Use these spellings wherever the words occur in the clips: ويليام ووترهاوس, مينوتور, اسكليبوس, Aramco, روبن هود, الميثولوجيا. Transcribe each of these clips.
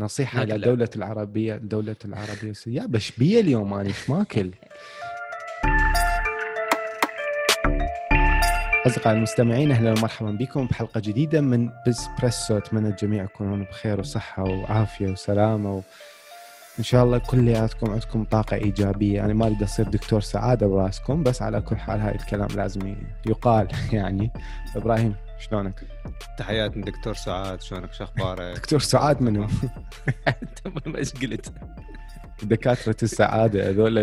نصيحة لدولة العربية، دولة العربية يا بشبية اليوم أنا ماكل. أصدقائي المستمعين أهلا ومرحبا بكم بحلقة جديدة من بيزبريسو. أتمنى الجميع يكونون بخير وصحة وعافية وسلامة، وإن شاء الله كلياتكم عندكم طاقة إيجابية. أنا ما أريد أصير دكتور سعادة براسكم، بس على كل حال هاي الكلام لازم يقال. يعني إبراهيم شلونك؟ تحياتي دكتور سعاد، شلونك شخبارك؟ دكتور سعاد منو؟ أنت مش قلت دكاترة السعادة هذول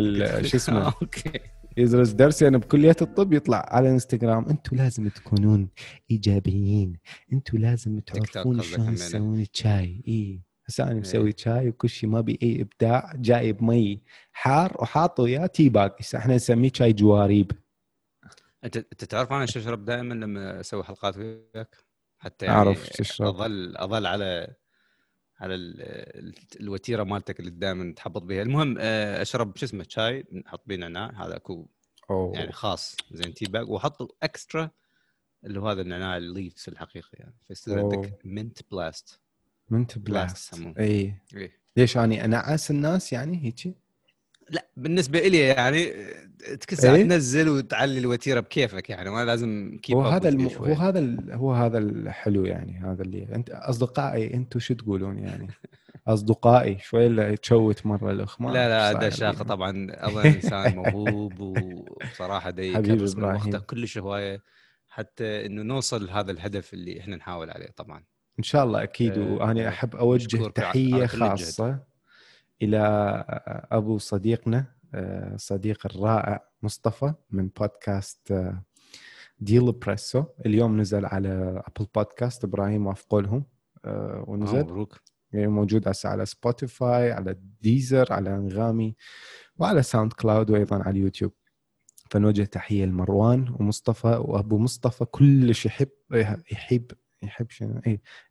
شو اسمه؟ أوكي يدرس درسي أنا بكلية الطب، يطلع على إنستغرام أنتو لازم تكونون إيجابيين، أنتو لازم تعرفون شلون تسوون الشاي. إيه هسا أنا مسوي شاي وكل شيء، ما بي أي إبداع، جايب مي حار وحاطه وياه تي باك، إحنا نسميه شاي جواريب. أنت تعرف أنا شو أشرب دائما لما أسوي حلقات وياك، حتى يعني أعرف شو أشرب، أظل على الوتيره مالتك اللي دائما تحبط بها. المهم اشرب شو اسمه شاي، نحط بيه نعناع، هذا كوب يعني خاص زين تي باك، واحط اكسترا اللي هو هذا النعناع الليفز الحقيقي يعني، فيصير منت بلاست. منت بلاست اي ليش اني انعس الناس يعني هيك؟ لا بالنسبه لي يعني تكسر إيه؟ تنزل وتعلي الوتيره بكيفك يعني، ما لازم كيف. هو هذا الحلو يعني، هذا اللي انت اصدقائي انتم شو تقولون يعني؟ اصدقائي شوي اللي تشوت مره الاخ. لا هذا شاقه طبعا، اظن انسان موهوب وبصراحه دايكرس مخطئ كلش هوايه، حتى انه نوصل هذا الهدف اللي احنا نحاول عليه طبعا ان شاء الله اكيد. وانا احب اوجه تحيه خاصه إلى أبو صديقنا، صديق الرائع مصطفى من بودكاست ديل بريسو. اليوم نزل على أبل بودكاست، إبراهيم وافقوا لهم ونزل موجود على سبوتيفاي، على ديزر، على أنغامي، وعلى ساوند كلاود، وأيضا على اليوتيوب. فنوجه تحية لمروان ومصطفى وأبو مصطفى، كلش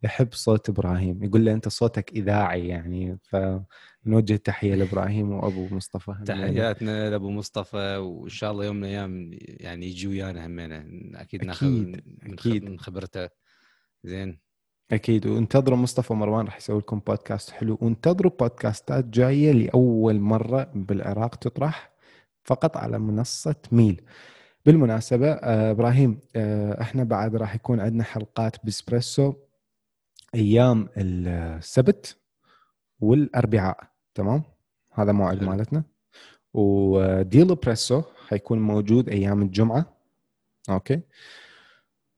يحب صوت إبراهيم، يقول له أنت صوتك إذاعي يعني. فنوجه تحية لإبراهيم وأبو مصطفى، تحياتنا لأبو مصطفى، وإن شاء الله يوم من الأيام يعني يجي ويانا همنا، أكيد ناخذ من خبرته زين أكيد. وانتظروا مصطفى ومروان، راح يسوي لكم بودكاست حلو، وانتظروا بودكاستات جاية لأول مرة بالعراق تطرح فقط على منصة ميل. بالمناسبة إبراهيم، إحنا بعد راح يكون عندنا حلقات بإسبريسو أيام السبت والأربعاء، تمام؟ هذا موعد مالتنا. وديل بريسو حيكون موجود أيام الجمعة. أوكي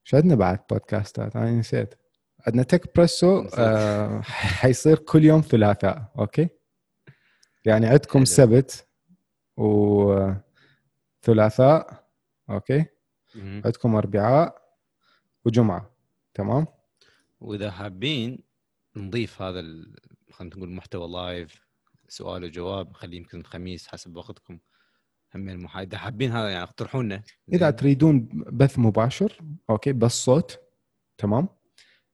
شادنا بعد بودكاستات، أنا نسيت، عندنا تك بريسو حيصير كل يوم ثلاثاء. أوكي يعني عندكم سبت وثلاثاء، اوكي عندكم اربعاء وجمعه، تمام. واذا حابين نضيف هذا خلينا نقول محتوى لايف سؤال وجواب، خليه يمكن الخميس حسب وقتكم هم المحايده، حابين هذا يعني اقترحوا لنا. اذا تريدون بث مباشر اوكي بس صوت، تمام،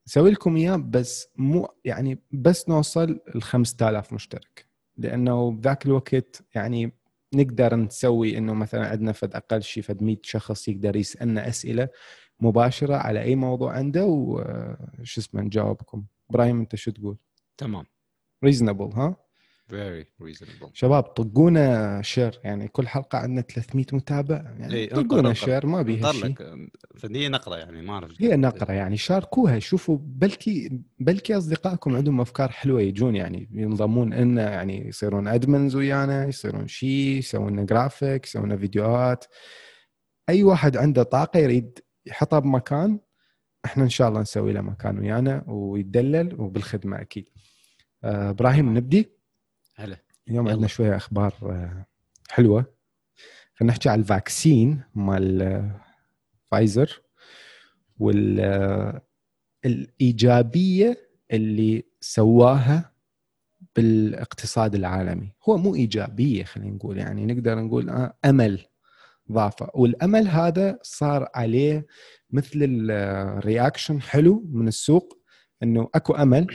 نسوي لكم اياه، بس مو يعني بس نوصل ل 5000 مشترك، لانه بذاك الوقت يعني نقدر نسوي إنه مثلا عندنا فد أقل شيء فد 100 شخص يقدر يسألنا أسئلة مباشرة على أي موضوع عنده، وش اسمه نجاوبكم. برايم أنت شو تقول؟ تمام reasonable ها؟ very reasonable. شباب طقونا شير، يعني كل حلقة عندنا 300 متابع يعني طقونا شير، ما بيها شيء فدي نقرأ يعني، ما أعرف هي نقرأ يعني، شاركوها، شوفوا بلكي أصدقائكم عندهم أفكار حلوة يجون يعني ينضمون لنا، يعني يصيرون أدمنز ويانا، يصيرون شيء، يسوون لنا جرافيك، يسوون لنا فيديوهات. أي واحد عنده طاقة يريد يحطها بمكان، إحنا إن شاء الله نسوي له مكان ويانا ويدلل وبالخدمة أكيد. إبراهيم نبدي هلا. اليوم عندنا شوية أخبار حلوة، خلينا نحكي على الفاكسين مال فايزر والإيجابية اللي سواها بالاقتصاد العالمي. هو مو إيجابية، خلينا نقول يعني نقدر نقول أمل ضافة، والأمل هذا صار عليه مثل الرياكشن حلو من السوق، إنه أكو أمل،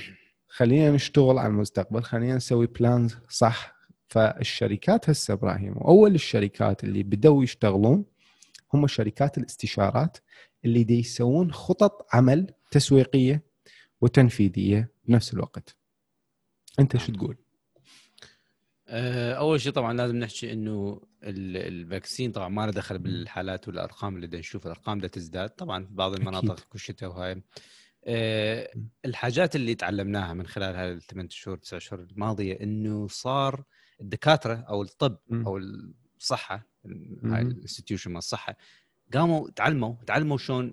خلينا نشتغل على المستقبل، خلينا نسوي بلانز صح. فالشركات هسه إبراهيم، وأول الشركات اللي بدوا يشتغلون هم شركات الاستشارات اللي دي يسوون خطط عمل تسويقية وتنفيذية بنفس الوقت. انت شو تقول؟ اول شيء طبعا لازم نحكي انه الفاكسين طبعا ما له دخل بالحالات والارقام اللي بدنا نشوف، الارقام بدها تزداد طبعا بعض المناطق كل شتاء، وهاي الحاجات اللي تعلمناها من خلال هال8 شهور 9 شهور الماضيه، انه صار الدكاتره او الطب او الصحه، هاي الانستتيوشن مال الصحه، قاموا تعلموا شلون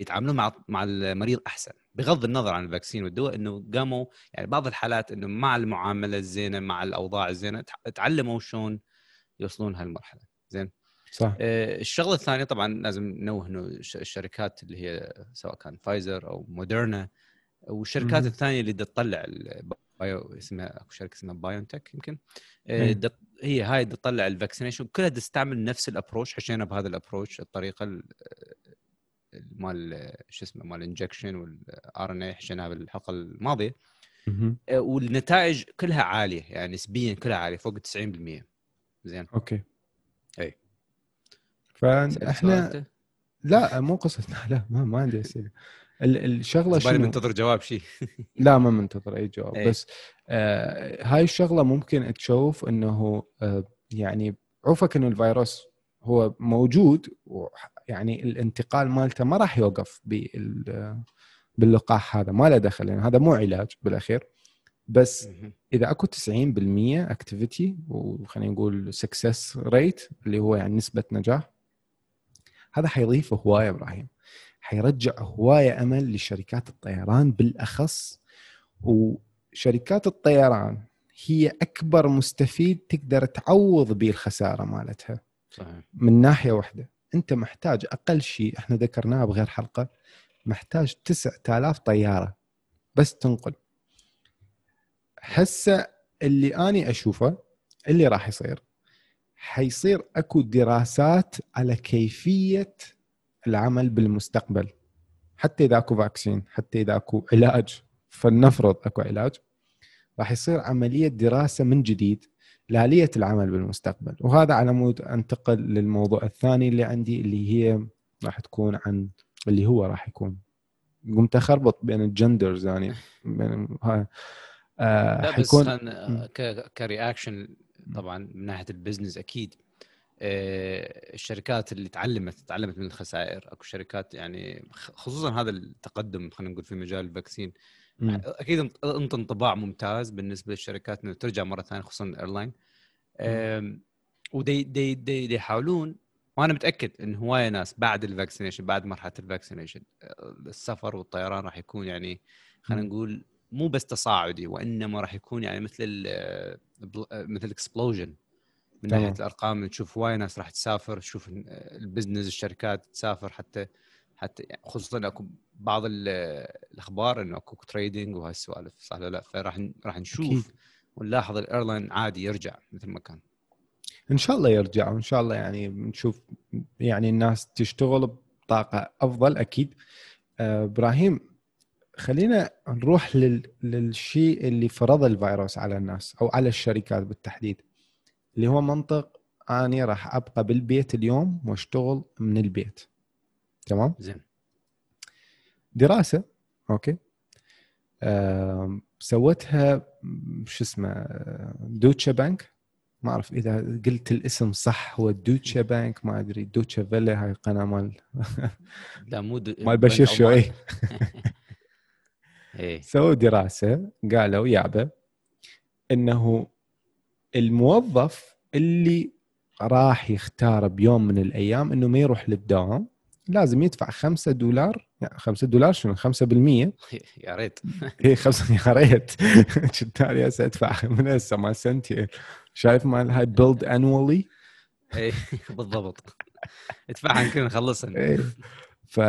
يتعاملون مع المريض احسن، بغض النظر عن الفاكسين والدواء. انه قاموا يعني بعض الحالات انه مع المعامله الزينه مع الاوضاع الزينه تعلموا شلون يوصلون هالمرحله. زين صح. الشغله الثانيه طبعا لازم ننوه انه الشركات اللي هي سواء كان فايزر او موديرنا والشركات الثانيه اللي تطلع بايو، اسمها اكو شركه اسمها بايونتك يمكن، هي هاي تطلع الفاكسينيشن كلها تستعمل نفس الابروش، حشينا بهذا الابروش الطريقه مال شو اسمه مال انجكشن والار ان اي، حشيناها بالحلقه الماضيه والنتائج كلها عاليه، يعني نسبيا كلها عاليه فوق 90%. زين اوكي اي فاحنا لا مو قصتنا، لا ما عندي اسئله. الشغله شو منتظر جواب شيء لا ما منتظر اي جواب أي. بس هاي الشغله ممكن تشوف انه يعني عوفك انه الفيروس هو موجود، ويعني الانتقال مالته ما راح يوقف باللقاح، هذا ما له دخل يعني، هذا مو علاج بالاخير. بس اذا اكو 90% اكتيفيتي وخلينا نقول سكسس ريت اللي هو يعني نسبه نجاح، هذا حيضيف هوايه ابراهيم، حيرجع هوايه امل لشركات الطيران بالاخص. وشركات الطيران هي اكبر مستفيد تقدر تعوض به الخساره مالتها. صحيح. من ناحيه واحده انت محتاج اقل شيء احنا ذكرناها بغير حلقه، محتاج 9000 طياره بس تنقل. هسه اللي أنا أشوفه اللي راح يصير، حيصير أكو دراسات على كيفية العمل بالمستقبل، حتى إذا أكو فاكسين، حتى إذا أكو علاج، فلنفرض أكو علاج، راح يصير عملية دراسة من جديد لآلية العمل بالمستقبل. وهذا على مود أنتقل للموضوع الثاني اللي عندي، اللي هي راح تكون عن اللي هو راح يكون، قمت أخربط بين الجندرز يعني هاي حيكون كرياكشن طبعا من ناحيه البزنس. اكيد الشركات اللي تعلمت من الخسائر، اكو شركات يعني خصوصا هذا التقدم خلينا نقول في مجال الفاكسين، اكيد انت انطباع ممتاز بالنسبه للشركات انه ترجع مره ثانيه، خصوصا الايرلاين، ودي دي دي يحاولون. وانا متاكد ان هوايه ناس بعد الفاكسينيشن، بعد مرحله الفاكسينيشن، السفر والطيران راح يكون يعني خلينا نقول مو بس تصاعدي، وانما راح يكون يعني مثل الاكسبلوجن من ناحيه الارقام. نشوف وايد ناس راح تسافر، تشوف البزنس الشركات تسافر، حتى يعني خصوصا اكو بعض الاخبار انه اكو تريدينج وهالسوالف، صح ولا لا؟ فراح نشوف ونلاحظ الايرلاين عادي يرجع مثل ما كان. ان شاء الله يرجع، وان شاء الله يعني نشوف يعني الناس تشتغل بطاقه افضل. اكيد ابراهيم، خلينا نروح للشيء اللي فرض الفيروس على الناس أو على الشركات بالتحديد، اللي هو منطق أنا راح أبقى بالبيت اليوم واشتغل من البيت. تمام؟ زين. دراسة أوكي سوتها شو اسمه دوتشا بانك، ما أعرف إذا قلت الاسم صح، هو دوتشا بانك ما أدري، دوتشا فيلي، هاي قناة مال بشير شوي سووا دراسة قالوا يابا إنه الموظف اللي راح يختار بيوم من الأيام إنه ما يروح للدوام لازم يدفع $5، يعني $5 شنو 5%؟ يا ريت إيه 5 يا ريت كنت أنا أدفع من هسه ما سنتي، شايف مال هاي بيلد أنوالي إيه بالضبط ادفعها يمكن نخلصها إيه. ف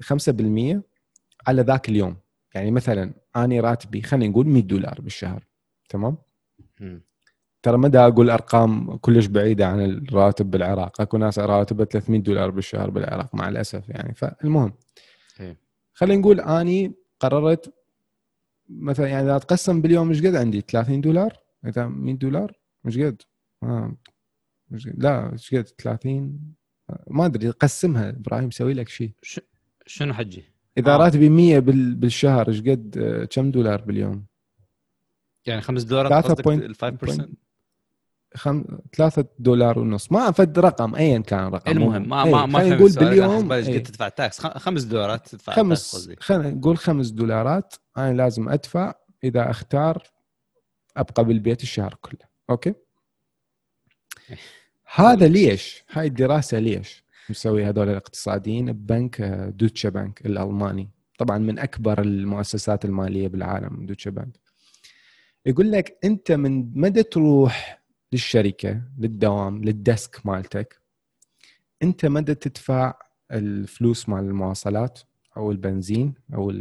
5% على ذاك اليوم، يعني مثلا أنا راتبي خلينا نقول $100 بالشهر. تمام؟ ترى ما دا أقول أرقام كلش بعيدة عن الراتب بالعراق، أكو ناس راتبها $300 بالشهر بالعراق مع الأسف يعني. فالمهم خلينا نقول أنا قررت مثلا يعني إذا أتقسم باليوم مش قد عندي $30، إذا $100 مش قد مش قد لا مش قد 30 ما أدري، قسمها إبراهيم سوي لك شيء. شنو حجي؟ إذا راتبي 100 بالشهر إيش قد كم $باليوم؟ يعني $5 قصدك ال 5% $3.50 ما فد رقم ايا كان رقم المهم ما نقول باليوم قلت تدفع تاكس $5 تدفع تاكس خلينا نقول $5 انا لازم ادفع اذا اختار ابقى بالبيت الشهر كله. اوكي هذا ليش هاي الدراسه ليش مسوي هذول الاقتصاديين ببنك دوتشه بانك الالماني طبعا من اكبر المؤسسات الماليه بالعالم دوتشه بانك. يقول لك انت من مدى تروح للشركه للدوام للدسك مالتك انت مدى تدفع الفلوس مال المواصلات او البنزين او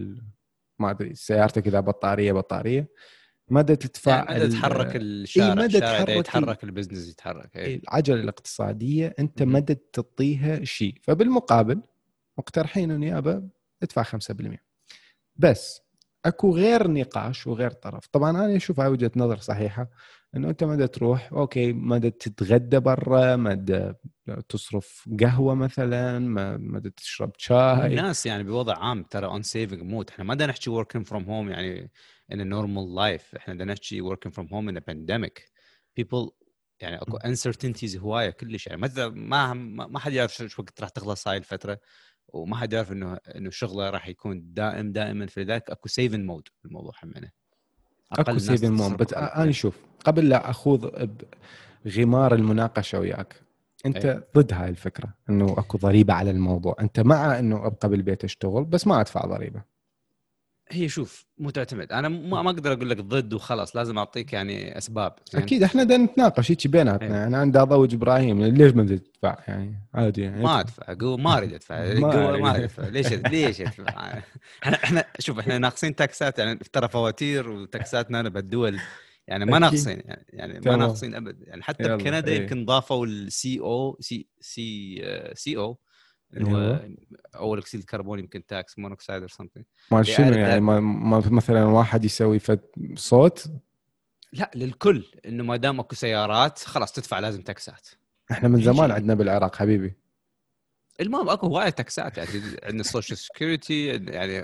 ما ادري سيارتك اذا بطاريه مدى تدفع يعني مدى تتحرك الشارع يتحرك البزنس يتحرك العجله الاقتصاديه انت مدى تعطيها شيء. فبالمقابل مقترحين انه يابا ادفع 5% بس اكو غير نقاش وغير طرف. طبعا انا اشوفها وجهه نظر صحيحه انه انت مدى تروح اوكي مدى تتغدى برا مدى تصرف قهوه مثلا مدى تشرب شاي. الناس يعني بوضع عام ترى اون سيفنج مود احنا ما دا نحكي working from home يعني in a normal life احنا دا نحكي working from home in a pandemic people يعني اكو uncertainties هوايه كلش يعني ما حد يعرف شو وقت راح تخلص هاي الفتره وما حد يعرف انه شغله راح يكون دائما في ذاك اكو سيفن مود الموضوع حمنا اكو سيفن مود. بس انا شوف قبل لا اخوض غمار المناقشه وياك انت أيه. ضد هاي الفكره انه اكو ضريبه على الموضوع انت مع انه ابقى بالبيت اشتغل بس ما ادفع ضريبه. هي شوف مو تعتمد انا ما اقدر اقول لك ضد وخلاص لازم اعطيك يعني اسباب يعني اكيد احنا بدنا نتناقش هيك بيناتنا أيه. انا عندي ضوج ابراهيم ليش ما تدفع يعني عادي يعني ما ادفع قوه ما اريد ادفع قوه ما ادفع ليش ادفع احنا شوف احنا ناقصين تاكسات يعني ترى فواتير وتاكساتنا انا بالدول يعني ما ناقصين يعني ما ناقصين ابد يعني حتى بكندا يمكن ضافوا السي او سي او أول أكسيد الكربون يمكن تاكس مونوكسيد أو something. ما شنو يعني ما مثلاً واحد يسوي صوت؟ لا للكل إنه ما دام أكو سيارات خلاص تدفع لازم تاكسات. إحنا من زمان عندنا بالعراق حبيبي. المهم أكو هواية تاكسات يعني عندنا social security يعني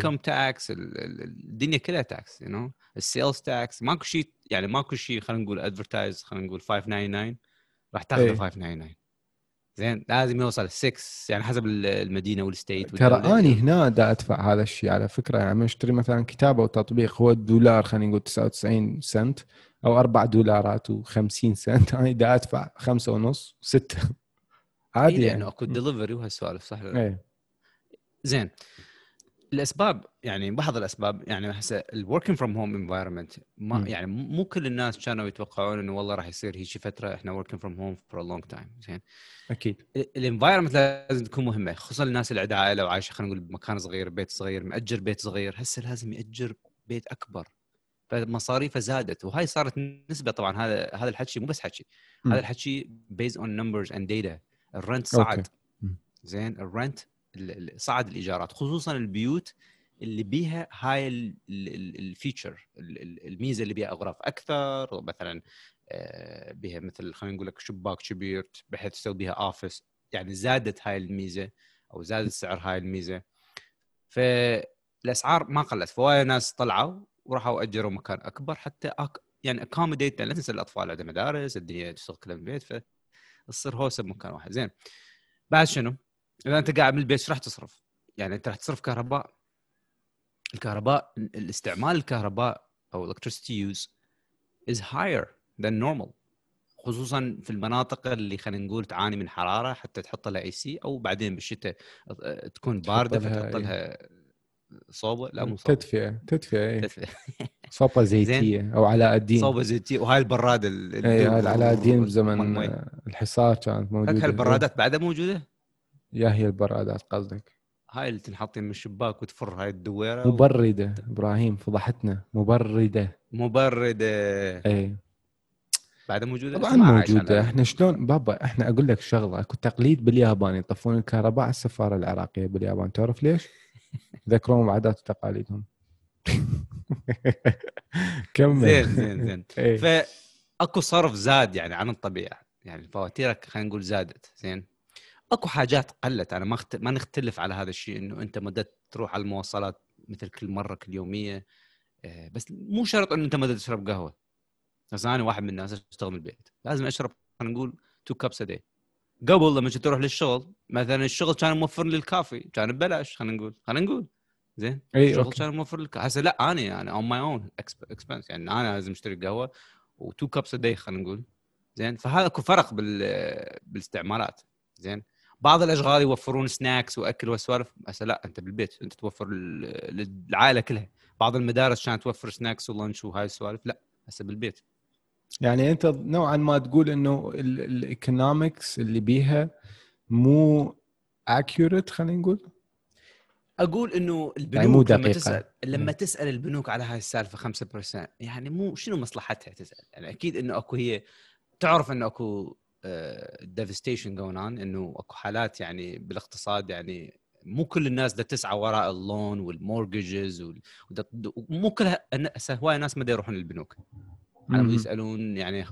income tax الدنيا كلها تاكس you know الsales tax ماكو شيء يعني ماكو شيء خلينا نقول advertise خلينا نقول 599 راح تاخذ 599 زين لازم يوصل 6 يعني حسب المدينه والستيت. ترى اني هنا دا ادفع هذا الشيء على فكره يعني اشتري مثلا كتاب او تطبيق هو $1 خلينا نقول 99 سنت او $4.50 انا دا ادفع 5.5 و6 عادي يعني لانه اكو ديليفري وهالسوالف صح ايه. زين الاسباب يعني بعض الاسباب يعني هسه الوركينج فروم هوم انفايرمنت ما يعني مو كل الناس كانوا يتوقعون انه والله راح يصير هيك فتره احنا وركينج فروم هوم فور ا لونج تايم. زين اكيد الانفايرمنت لازم تكون مهمه خصوصا الناس اللي عندها عائله وعايشه خلينا نقول بمكان صغير بيت صغير ماجر بيت صغير هسه لازم ياجر بيت اكبر فمصاريفه زادت وهاي صارت نسبه. طبعا هذا الحكي مو بس حكي هذا الحكي بيز اون نمبرز اند داتا. الرنت صعد زين الرنت صعد الإيجارات خصوصاً البيوت اللي بيها هاي الفيتشر الميزة اللي بيها أغراف أكثر مثلاً بيها مثل خلينا نقول لك شباك كبير بحيث تسوي بيها أوفيس يعني زادت هاي الميزة أو زادت سعر هاي الميزة فالأسعار ما قلت فوايا ناس طلعوا وراحوا أجروا مكان أكبر حتى يعني accommodate لا تنسى الأطفال عندها مدارس الدنيا تشتغل كلها من البيت فتصير هوسة بمكان واحد. زين بعد شنو إذا أنت قاعد من البيت شو راح تصرف؟ يعني أنت راح تصرف كهرباء. الكهرباء الاستعمال الكهرباء أو electricity use is higher than normal خصوصاً في المناطق اللي خلينا نقول تعاني من حرارة حتى تحط لها AC أو بعدين بالشتاء تكون باردة فتحط لها صوبة لا مو صوبة تدفئة صوبة زيتية أو علاء الدين صوبة زيتية وهاي البرادة علاء الدين بزمن الحصار كانت موجودة هاي البرادات بعدها موجودة يا هي البرادات قصدك هاي اللي تنحطين من الشباك وتفر هاي الدويره مبرده ابراهيم فضحتنا مبرده اي بعدها موجوده طبعا موجوده احنا شلون بابا احنا اقول لك شغله اكو تقليد باليابان يطفون الكهرباء على السفاره العراقيه باليابان تعرف ليش ذكرهم عادات وتقاليدهم كمل زين ايه. فاكو صرف زاد يعني عن الطبيعه يعني فواتيرك خلينا نقول زادت زين اكو حاجات قلت انا ما نختلف على هذا الشيء انه انت مدت تروح على المواصلات مثل كل مره اليوميه بس مو شرط ان انت ما تشرب قهوه. انا واحد من الناس اشتغل من البيت لازم اشرب خلينا نقول 2 كابس a day. قبل لما كنت اروح للشغل مثلا الشغل كان موفر لي الكافي كان ببلاش خلينا نقول زين الشغل كان موفر لك هسه لا انا يعني on my own expense يعني انا لازم اشتري قهوه و2 كابس a day خلينا نقول زين. فهذا اكو فرق بالاستعمالات زين. بعض الاشغال يوفرون سناكس واكل وسوالف هسه لا انت بالبيت انت توفر للعائله كلها. بعض المدارس كانت توفر سناكس ولانش وهاي السوالف لا هسه بالبيت. يعني انت نوعا ما تقول انه الايكونومكس اللي بيها مو اكيوريت خلينا نقول. اقول انه البنوك يعني لما تسال البنوك على هاي السالفه 5% يعني مو شنو مصلحتها تسال. يعني اكيد انه اكو هي تعرف انه اكو ديفستيشن جوين اون انه اكو حالات يعني بالاقتصاد يعني مو كل الناس دا تسعى وراء اللون والمورججز مو كل هواي ناس ما دا يروحون للبنوك على يسالون يعني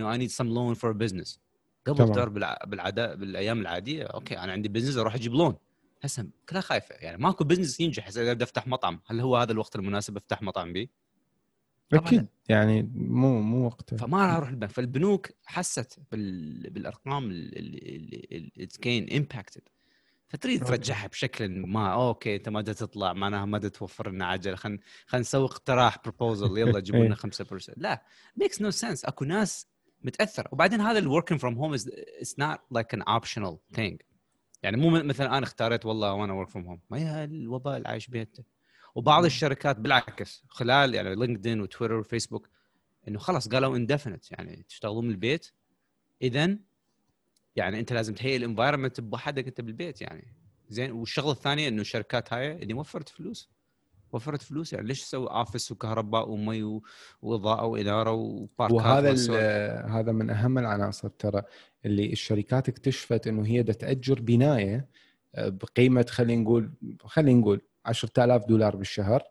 I need some loan for a business. قبل تر بالايام العاديه اوكي انا عندي بزنس اروح اجيب لون. هسه كلها خايفه يعني ماكو بزنس ينجح. هسه بدي افتح مطعم هل هو هذا الوقت المناسب افتح مطعم بيه؟ اكيد يعني مو وقته. فما راح اروح البنك. فالبنوك حست بالارقام اللي كان امباكتد فتريد ترجعها بشكل ما. اوكي انت ما بدها تطلع معناها ما بدها توفر لنا عجله خلينا نسوي اقتراح بروبوزل يلا جيبوا لنا 5%. لا ميكس نو سنس. اكو ناس متاثر. وبعدين هذا الوركينج فروم هوم اتس نوت لايك ان اوبشنال ثينج. يعني مو مثلا انا اختاريت والله وانا ورك فروم هوم ما هي الوباء اللي عايش بيته. وبعض الشركات بالعكس خلال يعني لينكدين وتويتر وفيسبوك انه خلاص قالوا اندفنت يعني تشتغلون من البيت. اذا يعني انت لازم تهيئ الانفايرمنت بحدك انت بالبيت يعني زين. والشغله الثانيه انه الشركات هاي اللي وفرت فلوس يعني ليش تسوي اوفيس وكهرباء ومي واضاءه واداره وباركات. وهذا من اهم العناصر ترى اللي الشركات اكتشفت انه هي تأجر بنايه بقيمه خلينا نقول $10,000 بالشهر.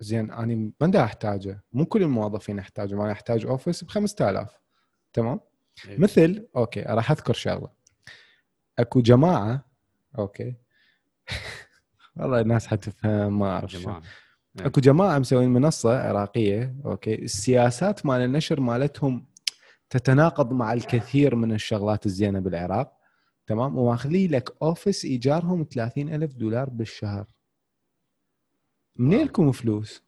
زين انا ما دا احتاجه مو كل الموظفين يحتاجوا. انا احتاج اوفيس ب$5,000 تمام. مثل اوكي راح اذكر شغله. اكو جماعه اوكي والله الناس حتفهم ما اعرف جماعة. اكو جماعه مسوين منصه عراقيه اوكي السياسات مال النشر مالتهم تتناقض مع الكثير من الشغلات الزينه بالعراق تمام. وماخلي لك اوفيس ايجارهم $30,000 بالشهر. منين لكم فلوس؟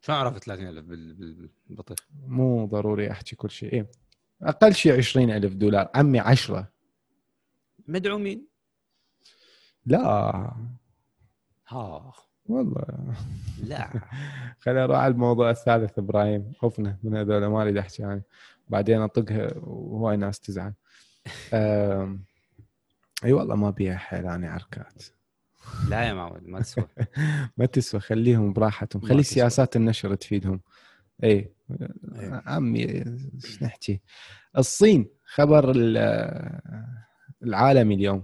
شو اعرف 30,000 بالبطيخ؟ مو ضروري احكي كل شيء. إيه؟ اقل شيء $20,000 عمي 10 مدعومين. لا ها والله لا خلينا نروح على الموضوع الثالث. ابراهيم خوفنا من هذول ما اريد احكي يعني بعدين اطقها وهواي ناس تزعل. اي والله ما بيها حيل انا عركات. لا يا معود ما تسوى ما تسوى. خليهم براحتهم خلي سياسات النشر تفيدهم. اي عمي ايش نحكي. الصين خبر العالمي اليوم.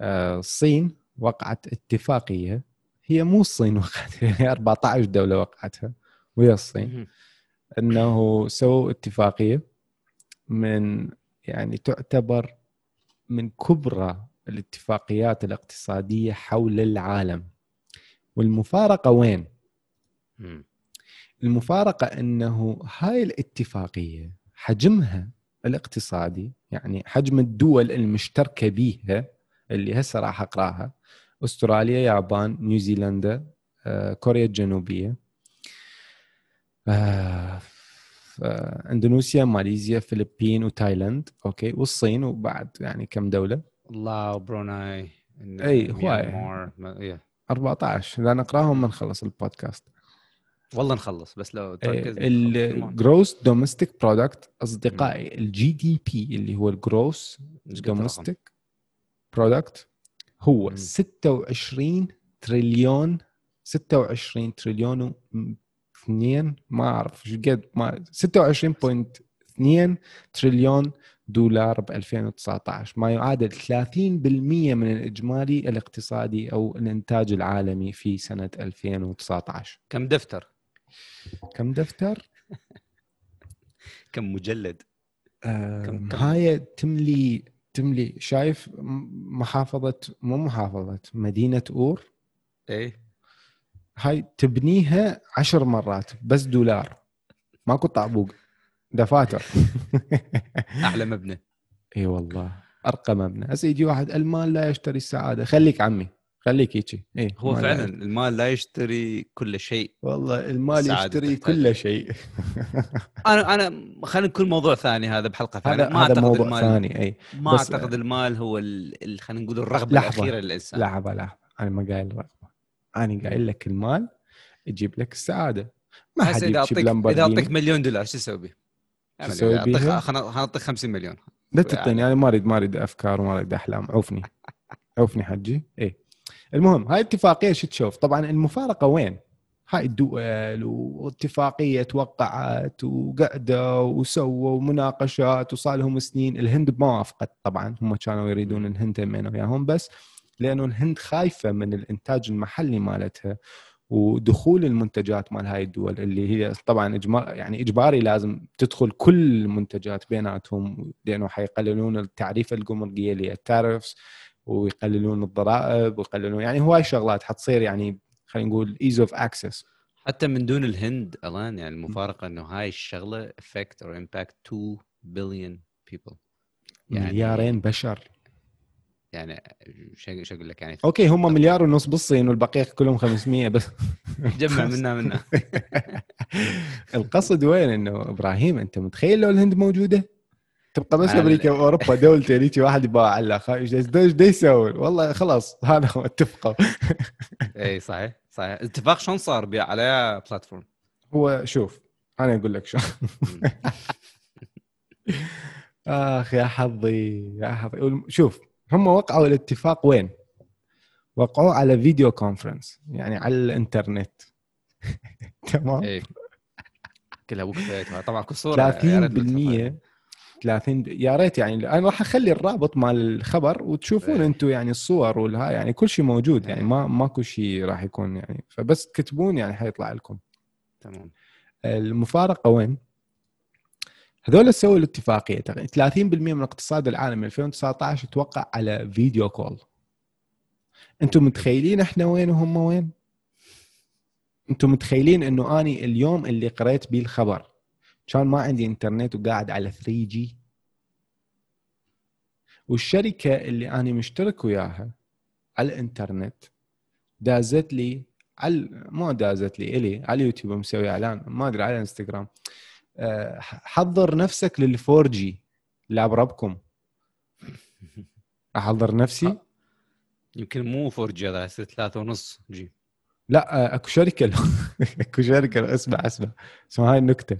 الصين وقعت اتفاقية هي مو الصين وقعتها هي 14 دولة وقعتها ويا الصين انه سووا اتفاقية من يعني تعتبر من كبرى الاتفاقيات الاقتصادية حول العالم. والمفارقة وين؟ المفارقة انه هاي الاتفاقية حجمها الاقتصادي يعني حجم الدول المشتركة بيها اللي هسه راح اقراها استراليا يابان نيوزيلندا كوريا الجنوبية اندونيسيا ماليزيا فلبين وتايلاند اوكي والصين وبعد يعني كم دولة لاو بروناي اي هواي 14 لان اقراهم ما نخلص البودكاست والله نخلص. بس لو تركز الجروس دومستيك برودكت اصدقائي الجي دي بي اللي هو الجروس دومستيك برودكت هو 26 تريليون و2 ما اعرف ايش قد ما 26.2 تريليون دولار ب2019 ما يعادل 30% من الاجمالي الاقتصادي او الانتاج العالمي في سنة 2019. كم دفتر كم مجلد هاي تملي شايف محافظة مدينة أور ايه هاي تبنيها 10 مرات بس $. ماكو طعبوق، دفاتر. أحلى مبنى. إيه والله أرقى مبنى. هسه يجي واحد المال لا يشتري السعادة. خليك عمي خليك هيك. إيه هو فعلا المال لا يشتري كل شيء. والله المال يشتري كل شيء. أنا خلينا نكون موضوع ثاني هذا بحلقة ثانية. ما أعتقد المال. أي. ما أعتقد المال هو خلينا نقول الرغبة الأخيرة للإنسان. لحظة أنا ما قايل الرغبة. أنا قايل لك المال يجيب لك السعادة. ما حد يجيب لامبورجيني. إذا أعطيك $1,000,000 شو تسوي بيه؟ أعطيك 50 مليون. لا تتني أنا ما أريد أفكار وما أريد أحلام. عوفني حجي. إيه المهم هاي اتفاقية شو تشوف؟ طبعا المفارقة وين؟ هاي الدول واتفاقية توقعت وقعدة وسووا ومناقشات وصالهم سنين. الهند ما وافقت طبعا، هم كانوا يريدون الهند تمينا وياهم، بس لأنه الهند خايفة من الإنتاج المحلي مالتها ودخول المنتجات مال هاي الدول اللي هي طبعا إجباري لازم تدخل كل المنتجات بيناتهم، لأنه حيقللون التعريفة الجمركية اللي هي التاريفز، ويقللون الضرائب ويقللون هواي شغلات حتصير، خلينا نقول ease of access. حتى من دون الهند الآن المفارقة أنه هاي الشغلة affect or impact 2 billion people، 2 مليار بشر. شو اقول لك اوكي هم 1.5 مليار بالصين والبقيه كلهم 500 بس. جمع منا القصد وين انه ابراهيم انت متخيل لو الهند موجوده تبقى بس امريكا واوروبا دولتين ليتي واحد يباع على خايش ايش يسوي؟ والله خلاص هذا هو اتفقوا. اي صحيح اتفاق شلون صار بيه على بلاتفورم؟ هو شوف انا اقول لك شو. اخ يا حظي شوف هم وقعوا الاتفاق وين؟ وقعوا على فيديو كونفرنس، على الانترنت. تمام؟ ايه كلها وقفتها طبعا كصورة 30%. يا ريت انا راح اخلي الرابط مع الخبر وتشوفون انتم الصور والها كل شيء موجود، ماكو شيء راح يكون فبس تكتبون حيطلع لكم. تمام. المفارقة وين؟ هذول سووا الاتفاقية 30% من اقتصاد العالم 2019 توقع على فيديو كول. انتم متخيلين احنا وين وهم وين؟ انتم متخيلين انه اني اليوم اللي قرأت بيه الخبر كان ما عندي انترنت وقاعد على 3G، والشركة اللي اني مشترك وياها على الانترنت دازت لي على اليوتيوب مسوي اعلان، ما ادري على انستغرام، حضر نفسك لل4G لعب ربكم. أحضر نفسي يمكن مو 4G هذا 3.5G. لا أكو شركة اسمع هاي النكتة.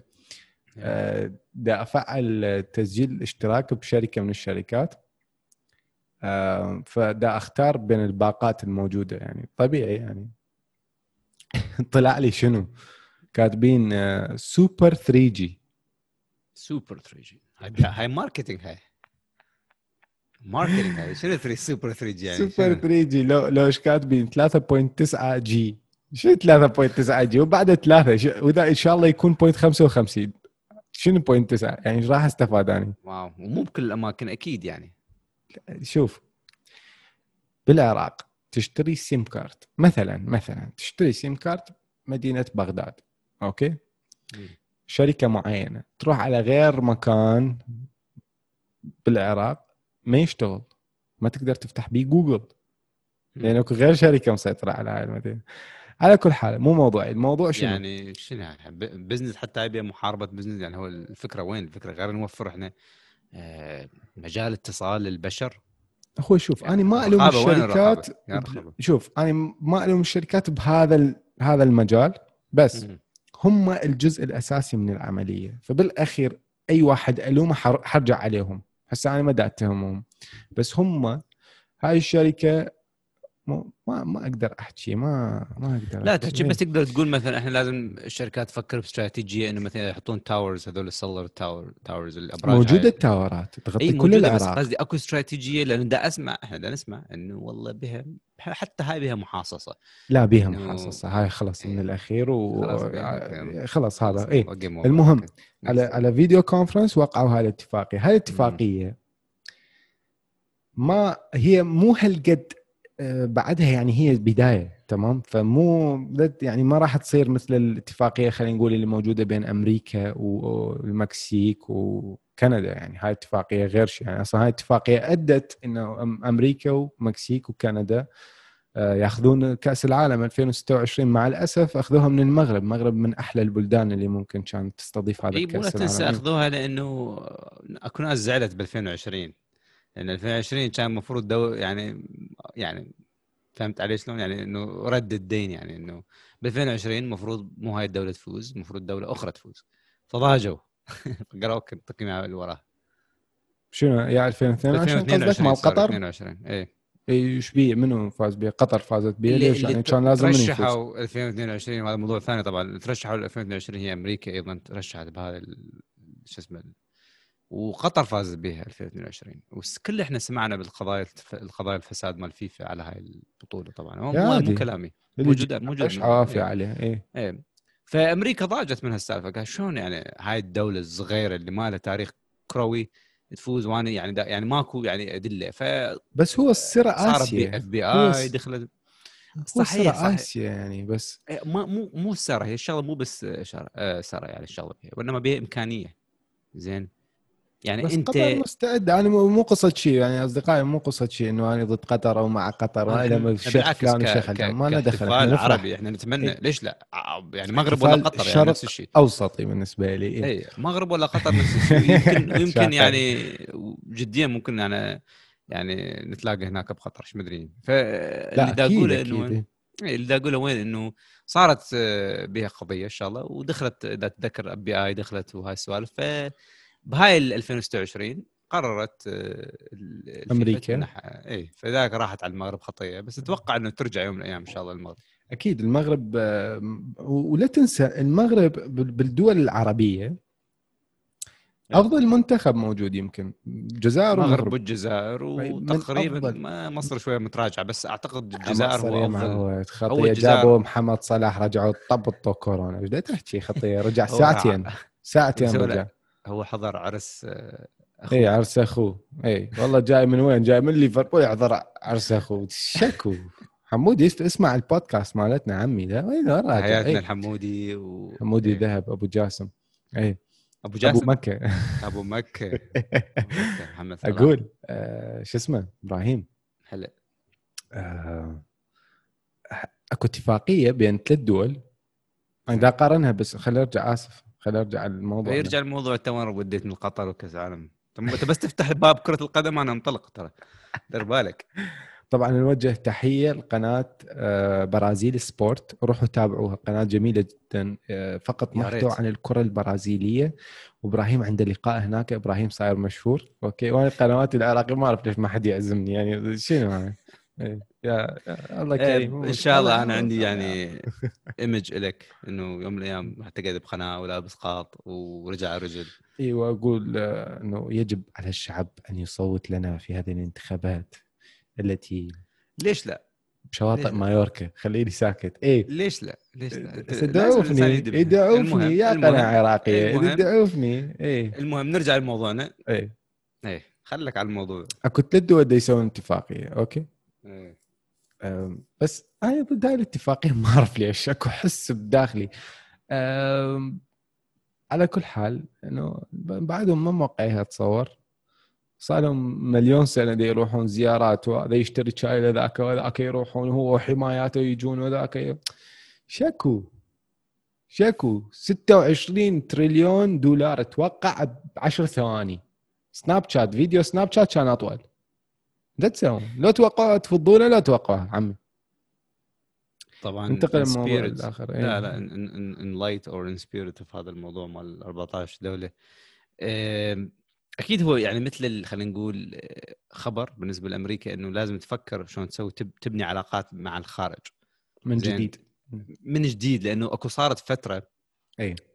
دا أفعل تسجيل اشتراك بشركة من الشركات، فدا أختار بين الباقات الموجودة طبيعي طلع لي شنو كاتبين سوبر 3G. هاي ماركتينج، هاي ماركتينج، هاي شنو 3 سوبر 3G؟ سوبر 3G لو ايش كاتبين 3.9G. شنو 3.9G وبعد 3 وذا ان شاء الله يكون 0.55. شنو 0.9 ايش راح استفاد انا؟ واو، ومو بكل الاماكن اكيد. شوف بالعراق تشتري سيم كارت مثلا تشتري سيم كارت مدينة بغداد، أوكي؟ شركة معينة تروح على غير مكان بالعراق ما يشتغل، ما تقدر تفتح بيه جوجل لأنه غير شركة مسيطرة على هاي المدينة. على كل حال مو موضوعي، الموضوع شنو؟ شنو بزنس حتى يبي محاربة بزنس، هو الفكرة وين؟ الفكرة غير نوفر إحنا مجال اتصال للبشر. أخوي شوف أنا ما ألوم الشركات، شوف أنا ما ألوم الشركات بهذا المجال، بس هم الجزء الأساسي من العملية، فبالأخير أي واحد ألومه حرجع عليهم. هسا أنا ما دا أتهمهم، بس هم هاي الشركة ما أقدر أحكي، ما أقدر لا تحكي، بس تقدر تقول مثلا إحنا لازم الشركات تفكر باستراتيجية إنه مثلا يحطون تاورز، هذول السولار تاورز الأبراج موجودة، التاورات تغطي كل العراق. قصدي أكو استراتيجية، لأن دا أسمع إحنا دا نسمع إنه والله بها حتى هاي بها محاصصة. لا بها محاصصة هاي خلاص من الأخير خلاص هذا المهم على فيديو كونفرنس وقعوا هاي الاتفاقية. هاي الاتفاقية ما هي مو هالقد بعدها يعني هي بداية تمام، فمو يعني ما راح تصير مثل الاتفاقية خلينا نقول اللي موجودة بين أمريكا والمكسيك وكندا. يعني هاي اتفاقية غير شيء، يعني أصلا هاي اتفاقية أدت إنه أمريكا ومكسيك وكندا يأخذون كأس العالم 2026. مع الأسف أخذوها من المغرب. المغرب من أحلى البلدان اللي ممكن كانت تستضيف هذا الكأس العالم. ولا تنسى أخذوها لأنه أكو ناس زعلت ب2020 لأن 2020 كان مفروض يعني فهمت عليه شلون، يعني إنه رد الدين، يعني إنه ب2020 مفروض مو هاي الدولة تفوز، مفروض دولة أخرى تفوز، فضاجوا قرأوا التقييم اللي وراه شنو يعني 2022 قصدك مع قطر 22 إيه شبيه منو فاز بيه؟ قطر فازت بيه ليش؟ يعني كان لازم يفوز. ترشحوا 2022 وهذا موضوع ثاني طبعا. ترشحوا 2022 هي أمريكا أيضا ترشحت بهذا شو اسمه، وقطر فازت بها 2022. وكل احنا سمعنا بالقضايا الفساد مال فيفا على هاي البطوله طبعا، هو مو كلامي، موجود عافيه عليها. ايه فامريكا ضاجت من هالسالفه، قال شلون يعني هاي الدوله الصغيره اللي ما لها تاريخ كروي تفوز، وانا يعني ماكو يعني ادله. ف بس هو الصراع اسيا، اف بي اي دخلت صحيح اسيا يعني، بس مو ساره هي الشغله، مو بس ساره يعني الشغله، وانما بها امكانيه زين يعني. بس انت قطر مستعد، انا يعني مو قصه شيء، يعني اصدقائي مو قصه شيء انه انا ضد قطر او مع قطر، ولا ما في شيء كلام شيء ما ندخل العربي. احنا نتمنى ليش لا يعني المغرب ولا قطر يعني نفس الشيء، اوسطي بالنسبه لي اي المغرب ولا قطر نفس الشيء. يمكن يعني جديا ممكن انا يعني نتلاقى هناك بقطر، مش مدري. فاللي دا اقوله انه وين انه صارت بها قضيه ان شاء الله، ودخلت اذا تذكر اب بي اي دخلت وهاي السوالف. ف بهاي 2026 قررت أمريكا إيه، فذاك راحت على المغرب خطيئة، بس أتوقع إنه ترجع يوم من الأيام إن شاء الله المغرب. أكيد المغرب، ولا تنسى المغرب بالدول العربية أفضل منتخب موجود، يمكن الجزائر والمغرب والجزائر، وتقريبا مصر شوية متراجعة، بس أعتقد الجزائر هو أفضل. خطيئة جابوا محمد صلاح رجعوا طبطوا كورونا، بدأ تحكي خطيئة رجع ساعتين رجع. هو حضر عرس اخوه، اي عرس اخوه، اي والله جاي من وين؟ جاي من ليفربول يحضر عرس اخوه. شكو حمود يسمع البودكاست مالتنا عمي ده وين راجع حياتنا الحمودي حمودي ذهب ابو جاسم، اي ابو جاسم ابو مكه محمد صلاح. اقول شو اسمه ابراهيم هلا اكو اتفاقيه بين ثلاث دول انا دا قارنها، بس خلي ارجع الموضوع. يرجع الموضوع التوان وديت من قطر وكاس العالم. طب انت بس تفتح باب كرة القدم انا انطلق ترى، دير بالك. طبعا نوجه تحية لقناة برازيل سبورت، روحوا تابعوها، قناة جميلة جدا فقط محتوى عن الكرة البرازيلية. وابراهيم عنده لقاء هناك، ابراهيم صاير مشهور اوكي، وانا القنوات العراقية ما اعرف ليش ما حد يعزمني يعني شنو يعني. يا الله كريم ان شاء الله. انا عندي يعني ايمج لك انه يوم من الايام راح تقعد بقناه ولابس قاط ورجع رجل. ايوه اقول انه يجب على الشعب ان يصوت لنا في هذه الانتخابات التي ليش لا بشواطئ مايوركا. خليني ساكت. ايه ليش لا ادعوفني يا قناه عراقيه، ادعوفني. ايه المهم نرجع لموضوعنا. ايه خليك على الموضوع. اكو ثلاث دول يسوون اتفاقيه اوكي بس أنا ضد هاي الاتفاقية ما أعرف ليش، أكو حس بداخلي. على كل حال إنه بعدهم ما موقعها أتصور، صارهم مليون سنة دي يروحون زيارات وذا يشتري شاي لذاك وذاك يروحون هو حماياته يجون وذاك شكو 26 تريليون دولار أتوقع 10 ثواني. فيديو سناب شات كان أطول. لا تسوون، لا توقعوا تفضوله، لا توقعوا عمي. طبعا انتقل الموضوع للآخر. لا in light or in spirit في هذا الموضوع مال 14 دولة. أكيد هو يعني مثل خلينا نقول خبر بالنسبة لأمريكا إنه لازم تفكر شلون تسوي تبني علاقات مع الخارج من جديد لأنه أكو صارت فترة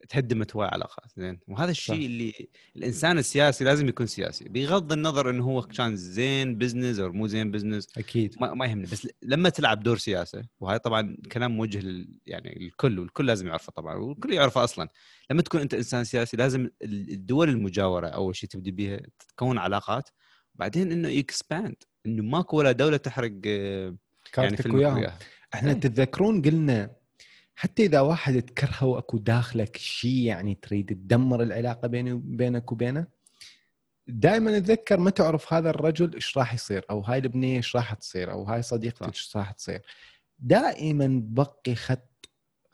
تهدمت هواي علاقات زين. وهذا الشيء اللي الانسان السياسي لازم يكون سياسي بغض النظر انه هو كان زين بزنس او مو زين بزنس، اكيد ما يهمني، بس لما تلعب دور سياسه، وهذا طبعا كلام موجه يعني الكل، والكل لازم يعرفه طبعا، والكل يعرفه اصلا. لما تكون انت انسان سياسي لازم الدول المجاوره اول شيء تبدي بيها تتكون علاقات، بعدين انه اكسباند، انه ماكو ولا دوله تحرق كارتك وياهم يعني. احنا تتذكرون قلنا حتى اذا واحد تكرهه واكو داخلك شيء يعني تريد تدمر العلاقه بيني وبينك وبينه، دائما اتذكر ما تعرف هذا الرجل ايش راح يصير، او هاي البنيه ايش راح تصير، او هاي صديقتك ايش راح تصير. دائما بقي خط،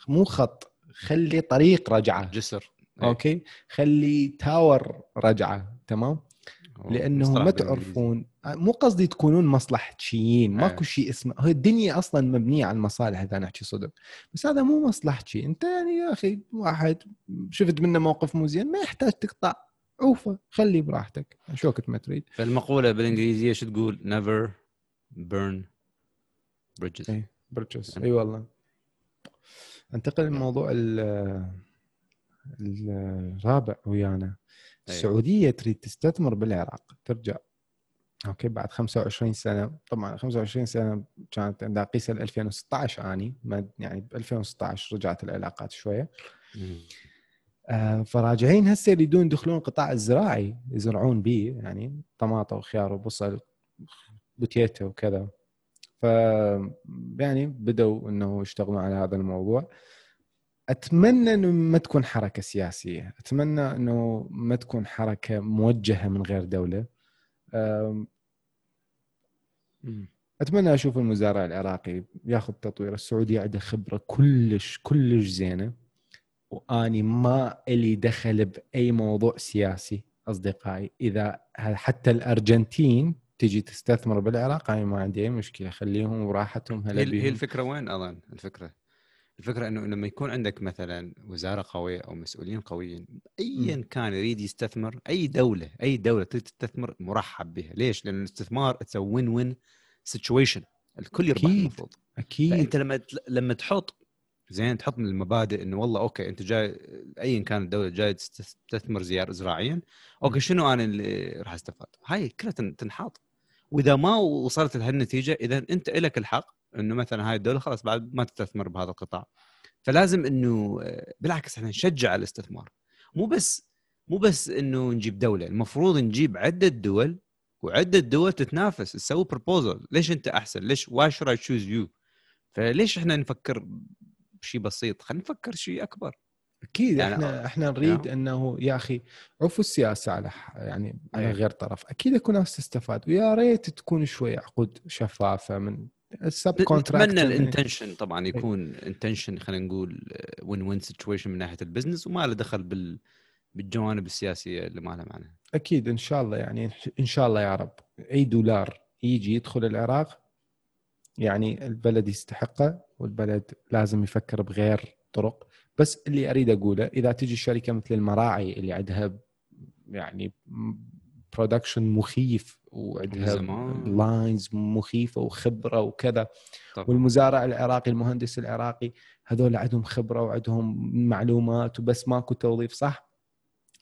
مو خط، خلي طريق رجعه، جسر. اوكي، خلي تاور رجعه، تمام؟ لانه ما تعرفون، مو قصدي تكونون مصلحتيين، ماكو شيء اسمه، هي الدنيا اصلا مبنيه على المصالح اذا نحكي صدق، بس هذا مو مصلحتي انت يعني. يا اخي واحد شفت منه موقف مو زين، ما يحتاج تقطع عوفه، خلي براحتك شو وقت ما تريد. فالمقوله بالانجليزيه شو تقول؟ never burn bridges. اي bridges. اي والله. انتقل للموضوع الرابع ويانا. السعودية تريد تستثمر بالعراق، ترجع اوكي بعد 25 سنة. طبعا 25 سنة كانت عندها قيسة 2016، اني ما يعني ب 2016 رجعت العلاقات شوية. فراجعين هسه يريدون يدخلون القطاع الزراعي، يزرعون به يعني طماطم وخيار وبصل بوتيتو وكذا. ف يعني بدأوا انه يشتغلون على هذا الموضوع. أتمنى أنه ما تكون حركة سياسية، أتمنى أنه ما تكون حركة موجهة من غير دولة. أتمنى أشوف المزارع العراقي يأخذ تطوير. السعودية عندها خبرة كلش زينة، وأني ما إلي دخل بأي موضوع سياسي أصدقائي. إذا حتى الأرجنتين تجي تستثمر بالعراق أنا ما عندي أي مشكلة، خليهم وراحتهم. هي الفكرة وين أظن؟ الفكرة أنه لما يكون عندك مثلا وزارة قوية أو مسؤولين قويين، أيا كان يريد يستثمر، أي دولة تريد تستثمر مرحب بها. ليش؟ لأن الاستثمار it's a win-win situation، الكل يربح المفروض. أكيد. فأنت لما تحط زين، تحط من المبادئ أنه والله أوكي أنت جاي، أيا كان الدولة جاي تستثمر زراعيا، أوكي شنو أنا اللي راح استفاد؟ هاي كلها تنحط. وإذا ما وصلت لها النتيجة، إذا أنت إلك الحق انه مثلا هاي الدوله خلاص بعد ما تستثمر بهذا القطاع. فلازم انه بالعكس احنا نشجع الاستثمار، مو بس انه نجيب دوله، المفروض نجيب عده دول، وعده دول تتنافس، تسوي بروبوزل، ليش انت احسن، ليش why should I choose you. فليش احنا نفكر بشيء بسيط، خلينا نفكر شيء اكبر. اكيد يعني احنا نريد انه يا اخي عفو السياسه على يعني على غير طرف، اكيد اكو ناس تستفاد، ويا ريت تكون شويه عقود شفافه من السب كونتراكت. نتمنى الانتنشن طبعا يكون انتنشن، خلينا نقول وين وين سيتويشن من ناحيه البزنس، وما له دخل بالجوانب السياسيه اللي ما لها معنى. اكيد ان شاء الله، يعني ان شاء الله يا رب اي دولار يجي يدخل العراق يعني البلد يستحقه، والبلد لازم يفكر بغير طرق. بس اللي اريد اقوله، اذا تجي شركه مثل المراعي اللي عندها يعني برودكشن مخيف، وعندها لاينز مخيفة وخبرة وكذا، طبعا. والمزارع العراقي، المهندس العراقي، هذول عندهم خبرة وعندهم معلومات، وبس ماكو توظيف صح.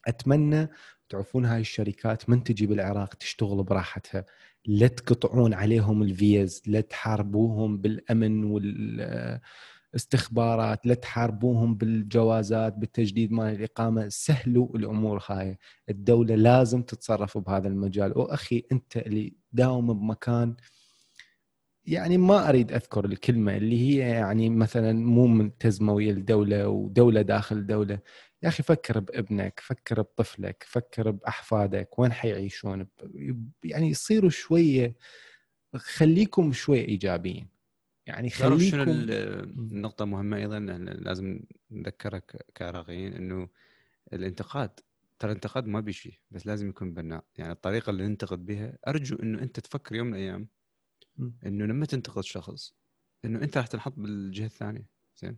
أتمنى تعرفون هاي الشركات من تجي بالعراق تشتغل براحتها، لا تقطعون عليهم الفيز، لا تحاربوهم بالأمن والاستخبارات، لا تحاربوهم بالجوازات، بالتجديد مال الإقامة. سهلوا الأمور هاي، الدولة لازم تتصرف بهذا المجال. وأخي أنت اللي داوم بمكان، يعني ما أريد أذكر الكلمة اللي هي يعني مثلا مو ملتزمة ويا الدولة، ودولة داخل دولة. يا أخي فكر بابنك، فكر بطفلك، فكر بأحفادك وين حيعيشون، يعني يصيروا شوية، خليكم شوية إيجابيين يعني. خليكم النقطة مهمة أيضا لازم نذكرها كعراقيين، أنه الانتقاد، ترى الانتقاد ما بيشي، بس لازم يكون بناء. يعني الطريقة اللي ننتقد بها، أرجو أنه أنت تفكر يوم من الأيام أنه لما تنتقد شخص أنه أنت راح تنحط بالجهة الثانية. زين،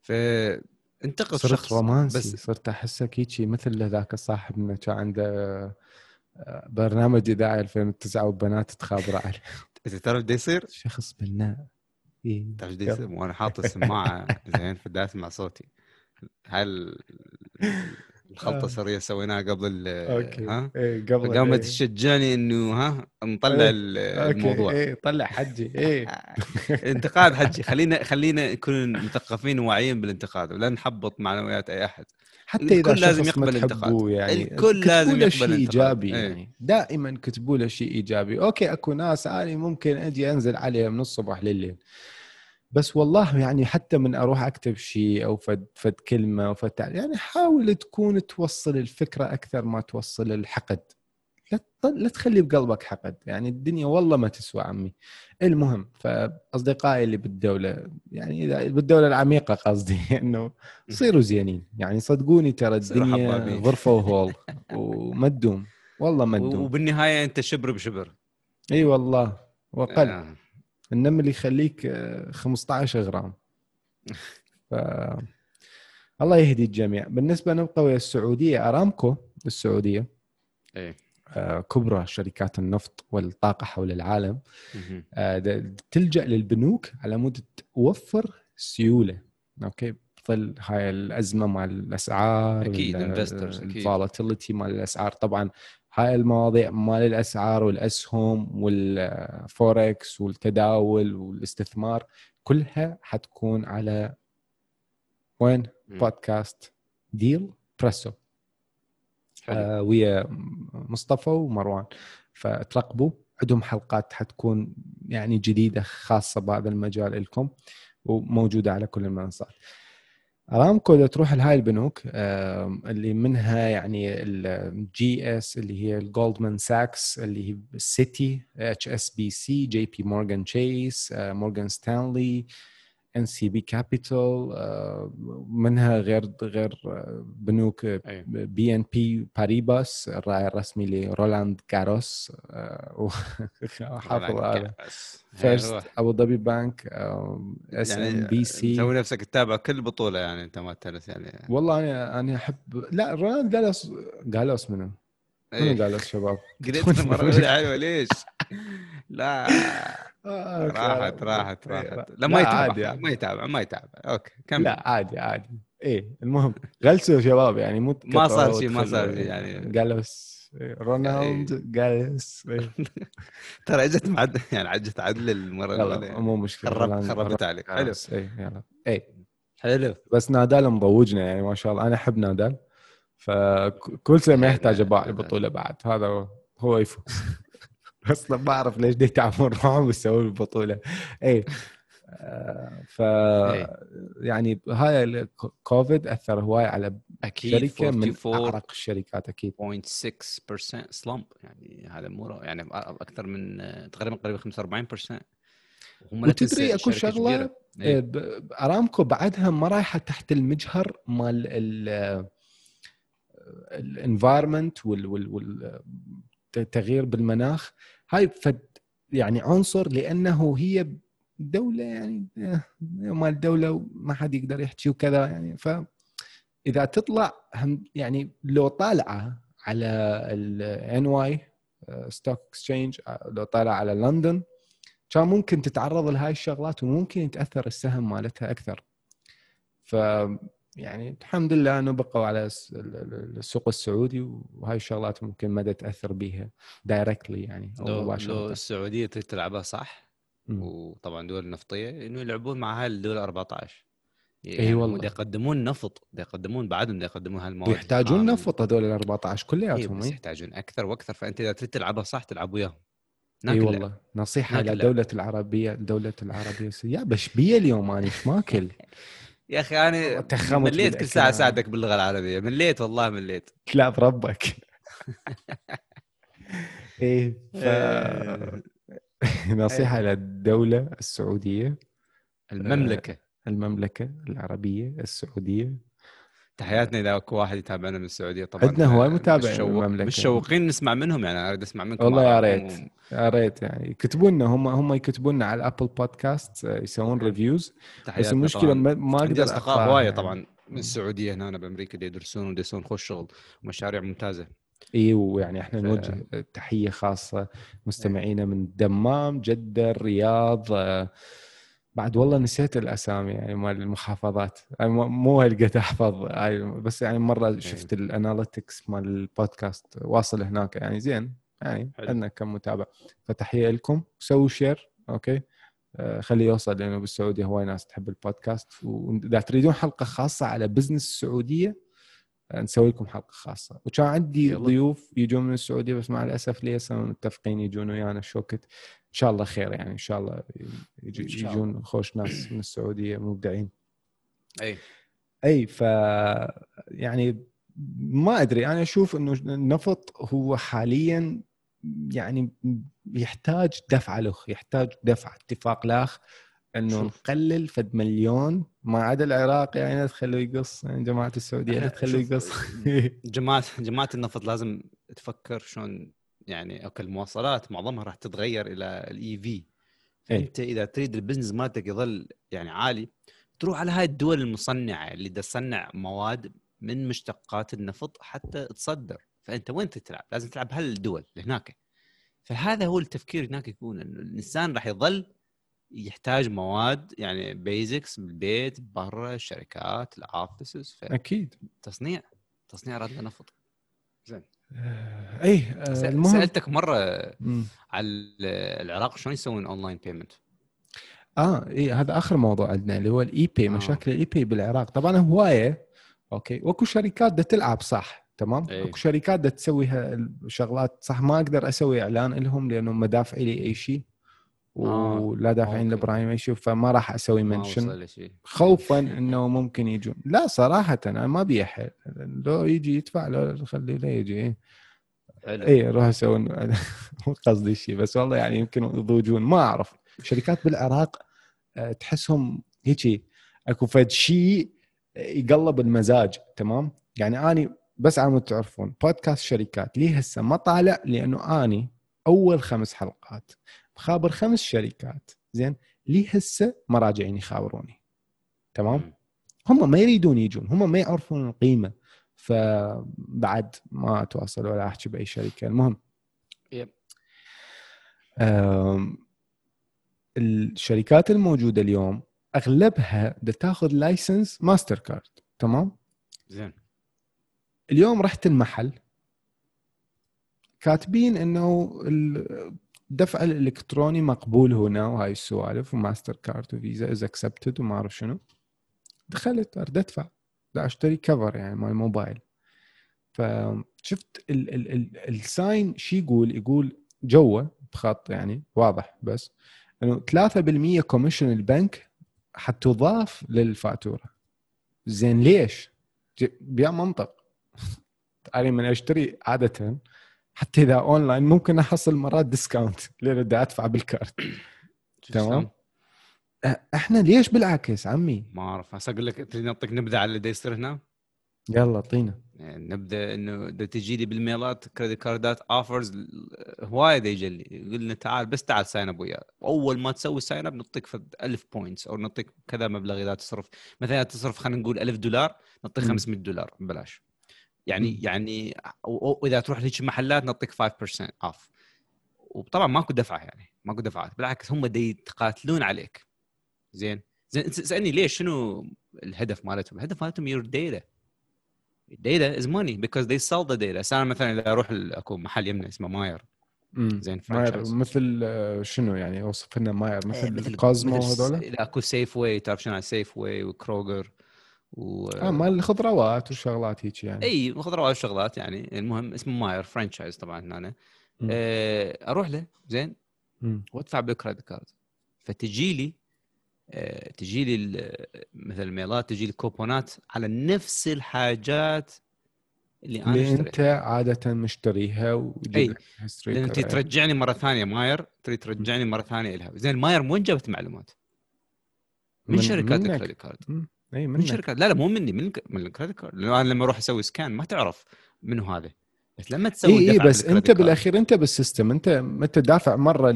فانتقد شخص رومانسي، بس صرت أحسك هيجي مثل ذاك الصاحب ما كان عنده برنامج إذاعي 2009 وبنات تخابر عليه. أنت تعرف دي يصير شخص بناء تعجديس، وانا حاطه سماعه زين فداس مع صوتي. هل الخلطه السريه سويناها قبل ها قبل قامت تشجعني انه ها نطلع الموضوع. ايه طلع حجي ايه انتقاد حجي. خلينا نكون مثقفين وواعيين بالانتقاد ولا نحبط معنويات اي احد. حتى اذا لازم يقبل الانتقاد يعني الكل لازم يقبل الانتقاد يعني. دائما كتبوا له شيء ايجابي. اوكي اكو ناس اني ممكن اجي انزل عليها من الصبح لليل، بس والله يعني حتى من أروح أكتب شيء أو فد كلمة أو يعني حاول تكون توصل الفكرة أكثر ما توصل الحقد. لا تخلي بقلبك حقد، يعني الدنيا والله ما تسوى عمي. المهم فأصدقائي اللي بالدولة، يعني إذا بالدولة العميقة قصدي، إنه صيروا زينين يعني صدقوني ترى الدنيا غرفة وهول وما تدوم، والله ما تدوم. وبالنهاية أنت شبر بشبر. أي والله وقل. النمل اللي يخليك 15 غرام. الله يهدي الجميع. بالنسبة نبقى ويا السعودية، أرامكو السعودية إيه؟ كبرى شركات النفط والطاقة حول العالم تلجأ للبنوك على مود توفر سيولة. أوكي بظل هاي الأزمة مع الأسعار أكيد الفالاتيليتي مع الأسعار، طبعا هاي المواضيع مال الأسعار والأسهم والفوركس والتداول والاستثمار كلها حتكون على وين؟ بودكاست ديل بريسو ويا مصطفى ومروان، فترقبوا عندهم حلقات حتكون يعني جديدة خاصة بهذا المجال لكم وموجودة على كل المنصات. أرامكو إذا تروح لهاي البنوك اللي منها يعني الجي اس اللي هي الجولدمان ساكس اللي هي السيتي، اتش اس بي سي، جي بي مورغان تشيس، مورغان ستانلي، ان سي بي كابيتال، منها غير بنوك بي ان بي باريباس الراعي الرسمي لرولاند كاروس وحافظ على فيرست ابو ظبي بانك، اس ان بي سي. تسوي نفسك تتابع كل بطوله يعني انت ما تلس يعني. والله انا احب لا رولاند قالوس منو قالوس شباب قريت مره حلوه ليش لا راحت ما يتابع اوكي كمل لا عادي ايه. المهم غلسوا شباب يعني ما صار شيء يعني قالوس رونالد قالوس ترى اجت معدل يعني عجت عدل المره مو مشكله خربت عليك حلو حلو بس نادال مضوجنا يعني ما شاء الله. انا احب نادال فكل سنه ما يحتاج اباع البطوله بعد هذا هو يفوز اصلا ما اعرف ليش دي تعمل معهم ويسوي البطوله اي ف يعني هاي الكوفيد اثر هواي على شركه من اعرق الشركات اكيد 0.6% سلمب يعني هذا مو يعني اكثر من تقريبا 45%. وتدري اكو شغله ارامكو بعدها ما رايحه تحت المجهر مال الانفايرمنت وال تغيير بالمناخ. هاي يعني عنصر لأنه هي دولة يعني ما الدولة ما حد يقدر يحكي وكذا يعني. فإذا تطلع يعني لو طالعة على ال NY Stock Exchange لو طالعة على لندن كان ممكن تتعرض لهاي الشغلات وممكن يتأثر السهم مالتها أكثر. ف يعني الحمد لله أنه بقوا على السوق السعودي وهاي الشغلات ممكن ما تتأثر بيها دايركتلي يعني. لو السعودية تريد تلعبها صح وطبعا دول نفطية إنه يلعبون مع هالدول 14 يعني أي والله يقدمون نفط يقدمون بعدهم يقدمون هالمواد يحتاجون نفط هذول 14 كلياتهم يحتاجون أكثر وأكثر. فأنت إذا تريد تلعبها صح تلعب وياهم. اي والله نصيحة لدولة العربية يا بشبية اليوم أنا ماكل يا أخي أنا مليت كل ساعة ساعدك باللغة العربية مليت والله مليت لا بربك إيه نصيحة للدولة السعودية المملكة العربية السعودية. تحياتنا إذا أكو واحد يتابعنا من السعودية طبعاً عندنا هو متابع المملكة مشوقين نسمع منهم يعني. أريد أسمع منكم والله يا ريت يعني كتبونا هم يكتبونا على الأبل بودكاست يسوون ريفيوز بس المشكلة طبعاً. ما أقدر أصدقاء هواية طبعاً من السعودية هنا بأمريكا دي يدرسون ويسوون خوش شغل ومشاريع ممتازة اي ويعني احنا نوجه تحية خاصة مستمعينا من دمام جدة الرياض بعد والله نسيت الأسامي يعني مال المحافظات، مو هلقيت أحفظ بس يعني مرة شفت الأناليتكس مال البودكاست واصل هناك يعني زين، يعني عندنا كم متابع، فتحية لكم، سووا شير أوكي خليه يوصل، لأنه بالسعودية هواي ناس تحب البودكاست، وإذا تريدون حلقة خاصة على بزنس السعودية نسوي لكم حلقة خاصة. وكان عندي ضيوف يجون من السعودية بس مع الأسف ليس متفقين يجون ويانا يعني شوكت، إن شاء الله خير يعني، إن شاء الله يجون خوش ناس من السعودية مبدعين. أي ف يعني ما أدري، أنا أشوف إنه النفط هو حاليا يعني يحتاج دفع له، يحتاج دفع اتفاق لاخ إنه نقلل فد مليون، ما عدا العراق يعني لا تخلوا يقص، يعني جماعة السعودية لا تخلوا يقص. جماعة النفط لازم تفكر شون يعني، أكل المواصلات معظمها راح تتغير إلى الEV، أنت إذا تريد البزنس مالتك يظل يعني عالي تروح على هاي الدول المصنعة اللي تصنع مواد من مشتقات النفط حتى تصدر، فأنت وين تلعب؟ لازم تلعب هالدول اللي هناك. فهذا هو التفكير هناك، يكون إنه الإنسان راح يظل يحتاج مواد يعني بيزكس بالبيت، برا الشركات، الأوفيسز، أكيد تصنيع رادل نفط. زين أي سألتك مرة على العراق شلون يسوون أونلاين بيمنت. إيه هذا آخر موضوع عندنا اللي هو الإي بي. مشاكل الإي بي بالعراق طبعا هواية أوكي، وكو شركات دا تلعب صح تمام، وكو شركات دا تسوي شغلات صح، ما أقدر أسوي إعلان لهم لأنهم مدافعي لي أي شيء ولا دافعين لابراهيم يشوف، فما راح اسوي منشن خوفا انه ممكن يجون. لا صراحه انا ما بيحل، لو يجي يدفع لو خليه لا يجي، اي راح اسوي مو قصدي شيء، بس والله يعني يمكن يضوجون ما اعرف. شركات بالعراق تحسهم هيك اكو فد شيء يقلب المزاج تمام، يعني اني بس عم تعرفون بودكاست شركات ليه هسه ما طالع، لانه اني اول 5 حلقات خابر 5 شركات زين، لي هسه مراجعين يخابروني تمام، هم ما يريدون يجون، هم ما يعرفون القيمة، فبعد ما أتواصل ولا أحكي بأي شركة. المهم الشركات الموجودة اليوم أغلبها تأخذ لايسنس ماستر كارد تمام. زين اليوم رحت المحل كاتبين إنه الدفع الإلكتروني مقبول هنا، وهاي السوالف وماستر كارد وفيزا إز أكسبتد وما أعرف شنو. دخلت أرد أدفع لأشتري كفر يعني ماي موبايل، فشفت الساين شي يقول جوه بخط يعني واضح، بس إنه 3% كوميشن البنك حتضاف للفاتورة. زين ليش؟ بيا منطق أنا من أشتري عادةً حتى إذا أونلاين ممكن أحصل مرات ديسكاونت لأنه دا أدفع بالكارت تمام. إحنا ليش بالعكس عمي؟ ما أعرف، هسا أقول لك تريد نعطيك نبذة على اللي دا يصير هنا. يلا طينا نبدأ. إنه دا تجي لي بالميلات كريدت كاردات أوفرز هواية دا يجي لي يقولنا تعال بس تعال ساين أب وياه، وأول ما تسوي ساين أب نعطيك 1000 بوينتس أو نعطيك كذا مبلغ. إذا تصرف مثلا تصرف خلينا نقول $1000 نعطيك $500 ببلاش يعني وإذا تروح ليش محلات نعطيك 5% off. وطبعا ماكو دفعة يعني ماكو دفعات، بالعكس هم دي يتقاتلون عليك. زين سألني ليش، شنو الهدف مالتهم؟ الهدف مالتهم your data is money because they sell the data. أنا مثلا إذا أروح أكون محل يمنى اسمه ماير، زين ماير مثل شنو يعني أوصف لنا ماير مثل كازمو هذولا، إذا أكو سيف واي تعرف شنو على سيف واي وكروغر مال الخضروات والشغلات هيك يعني، اي خضروات وشغلات يعني. المهم اسمه ماير فرانشايز طبعا هنا، اروح له زين وادفع بالكريدت كارد، فتجي لي مثل الميلات تجي لي كوبونات على نفس الحاجات اللي انت عاده مشتريها وجبت هيستوري، لان انت ترجعني مره ثانيه ماير، تريد ترجعني مره ثانيه لها. زين ماير من وين جابت معلومات؟ من شركات الكريدت كارد، من شركة. لا مو مني، من الكريدت كارد، لأنه أنا لما أروح أسوي سكان ما تعرف منو هذا، بس لما تسوي دفع بس أنت بالأخير أنت بالسيستم أنت دافع مرة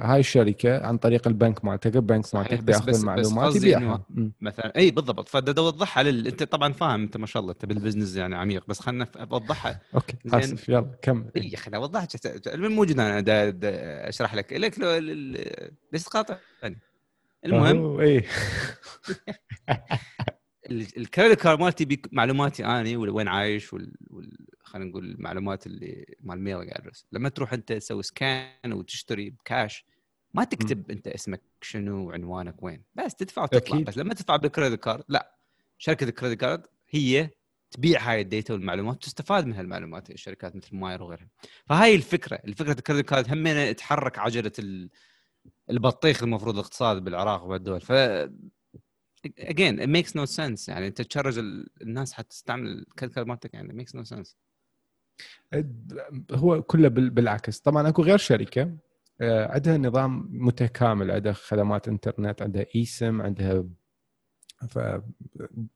هاي الشركة عن طريق البنك مالتك، البنك مالتك بيأخذ المعلومات يبيعها مثلا. أي بالضبط، فده أوضحها أنت طبعا فاهم، أنت ما شاء الله أنت بالبزنس يعني عميق، بس خلنا أوضحها. أوكي آسف يلا كمل. إيه خلنا أوضحت الموجود أنا أشرح لك ليش تقاطع يعني. المهم اي الكريدت كارد مالتي معلوماتي اني وين عايش خلينا نقول المعلومات اللي مال الميل ادرس. لما تروح انت تسوي سكان وتشتري بكاش ما تكتب انت اسمك شنو وعنوانك وين، بس تدفع وتطلع. بس لما تدفع بالكريدت كارد لا، شركه الكريدت كارد هي تبيع هاي الداتا والمعلومات، تستفاد من هالمعلومات الشركات مثل ماير وغيرها. فهاي الفكره الكريدت كارد همينه تحرك عجله البطيخ المفروض الاقتصاد بالعراق وبالدول. ف again it makes no sense، يعني انت تشرج الناس حتستعمل الكريدت كارد مالتك، يعني makes no sense. هو كله بالعكس. طبعا اكو غير شركه عندها نظام متكامل، عندها خدمات انترنت، عندها اي سم، عندها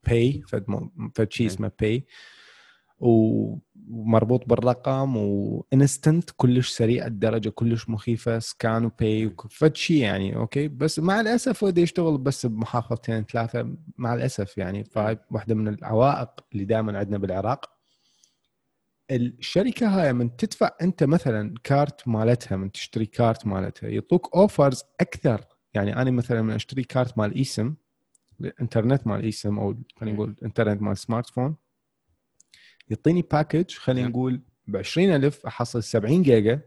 باي فشي اسمه باي ومربوط بالرقم وانستنت كلش سريع، الدرجه كلش مخيفه، سكان وباي وفشي يعني اوكي. بس مع الاسف بده يشتغل بس بمحافظتين ثلاثه مع الاسف يعني. فهاي واحده من العوائق اللي دائما عندنا بالعراق. الشركه هاي من تدفع انت مثلا كارت مالتها، من تشتري كارت مالتها يعطوك اوفرز اكثر. يعني انا مثلا من اشتري كارت مال ايسم، الانترنت مال ايسم او خلينا نقول انترنت مال سمارت فون، يعطيني باكج خلينا نقول ب20,000 احصل 70 جيجا.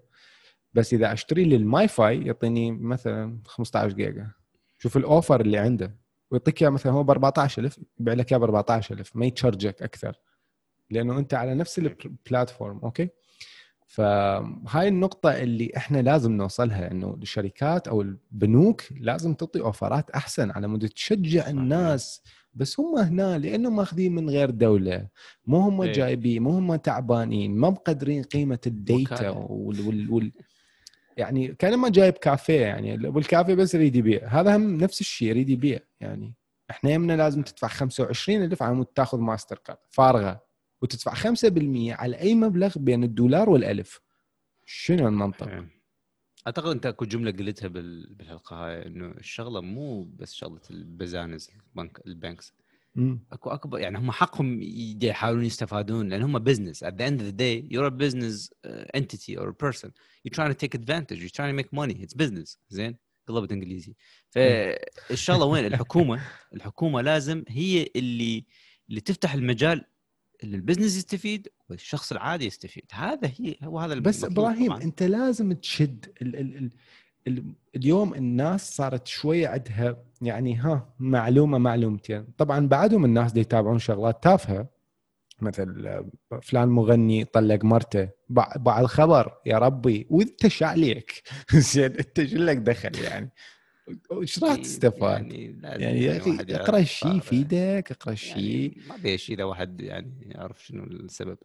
بس اذا اشتري للماي فاي يعطيني مثلا 15 جيجا. شوف الاوفر اللي عنده، ويعطيك اياه مثلا هو ب14,000 يبيع لك اياه ب14,000، ما يتشارجك اكثر لأنه أنت على نفس البلاتفورم. أوكي، فهاي النقطة اللي إحنا لازم نوصلها، إنه الشركات أو البنوك لازم تعطي أوفرات أحسن على مود تشجع الناس. بس هم هنا لأنه ماخذين من غير دولة، مو هم جايبين، مو هم تعبانين، ما مقدرين قيمة الديتا يعني كان ما جايب كافيه يعني، والكافيه بس يريد يبيع، هذا هم نفس الشيء يريد يبيع. يعني إحنا يمنا لازم تدفع 25,000 على مود تأخذ ماستر كارد فارغة، وتدفع 5% على أي مبلغ بين الدولار والألف. شنو المنطق؟ أعتقد أنت أكو جملة قلتها بالحلقة هاي، إنه الشغلة مو بس شغلة البزانز البنكس، أكو أكبر يعني. هم حقهم يحاولون يستفادون لأن هم business. At the end of the day you're a business entity or a person. You're trying to take advantage. You're trying to make money. It's business. زين قلبت إنجليزي. فالشغلة وين الحكومة؟ الحكومة لازم هي اللي تفتح المجال اللي البزنس يستفيد والشخص العادي يستفيد. هذا هو هذا. بس إبراهيم طبعاً. أنت لازم تشد اليوم الناس صارت شوية عندها يعني معلومة معلومتين. طبعاً بعدهم الناس دي يتابعون شغلات تافهة، مثل فلان مغني طلق مرته، بعد الخبر يا ربي وانت شعليك زين انت شلك دخل يعني ايش راح تستفاد يعني يا اخي يعني اقرا شيء في ايدك، اقرا شيء يعني ما بيش. اذا واحد يعني يعرف شنو السبب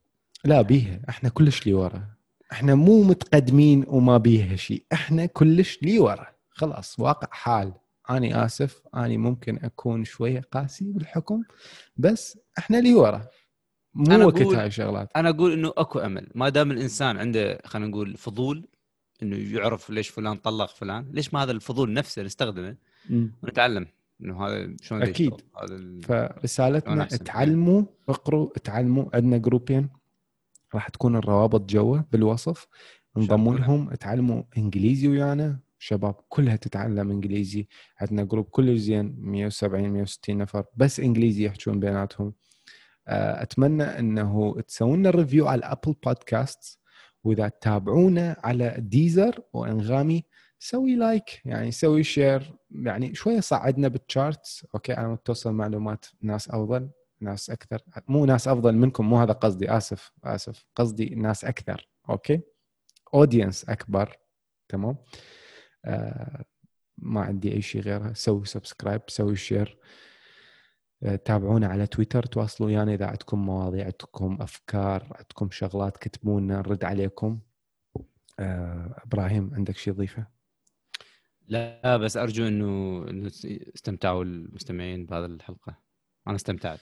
لا بيها، احنا كلش لي ورا، احنا مو متقدمين وما بيها شيء، احنا كلش لي ورا خلاص. واقع حال، انا اسف انا ممكن اكون شويه قاسي بالحكم، بس احنا لي ورا مو وقت هاي الشغلات. انا اقول انه اكو امل ما دام الانسان عنده خلينا نقول فضول إنه يعرف ليش فلان طلق فلان، ليش ما هذا الفضول نفسه نستخدمه ونتعلم إنه هذا شلون. أكيد. فرسالتنا تعلموا، اقروا، تعلموا. عندنا جروبين راح تكون الروابط جوا بالوصف، انضموا لهم، تعلموا إنجليزي ويانا شباب، كلها تتعلم إنجليزي. عندنا جروب كل زين 170-160 نفر بس إنجليزي يحجون بيناتهم. أتمنى إنه تسوون ريفيو على الأبل بودكاست، وإذا تتابعونا على ديزر وأنغامي سوي لايك يعني سوي شير، يعني شوية صعدنا بالتشارتس. أوكي، أنا متوصل معلومات ناس أفضل، ناس أكثر، مو ناس أفضل منكم، مو هذا قصدي، آسف قصدي ناس أكثر. أوكي، أودينس أكبر. تمام، ما عندي أي شيء غيرها. سوي سبسكرايب، سوي شير، تابعونا على تويتر، تواصلوا ويانا يعني إذا عندكم مواضيع، عندكم أفكار، عندكم شغلات كتبونا نرد عليكم. إبراهيم عندك شيء ضيفه؟ لا، بس أرجو إنه استمتعوا المستمعين بهذا الحلقة. أنا استمتعت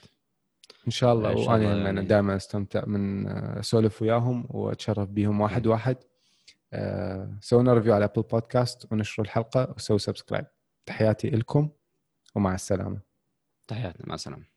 إن شاء الله، وأنا يعني دائما استمتع من أسولف وياهم وأتشرف بهم واحد واحد. سوونا ريفيو على أبل بودكاست ونشروا الحلقة وسووا سبسكرايب. تحياتي لكم ومع السلامة. تحياتنا، مع السلامة.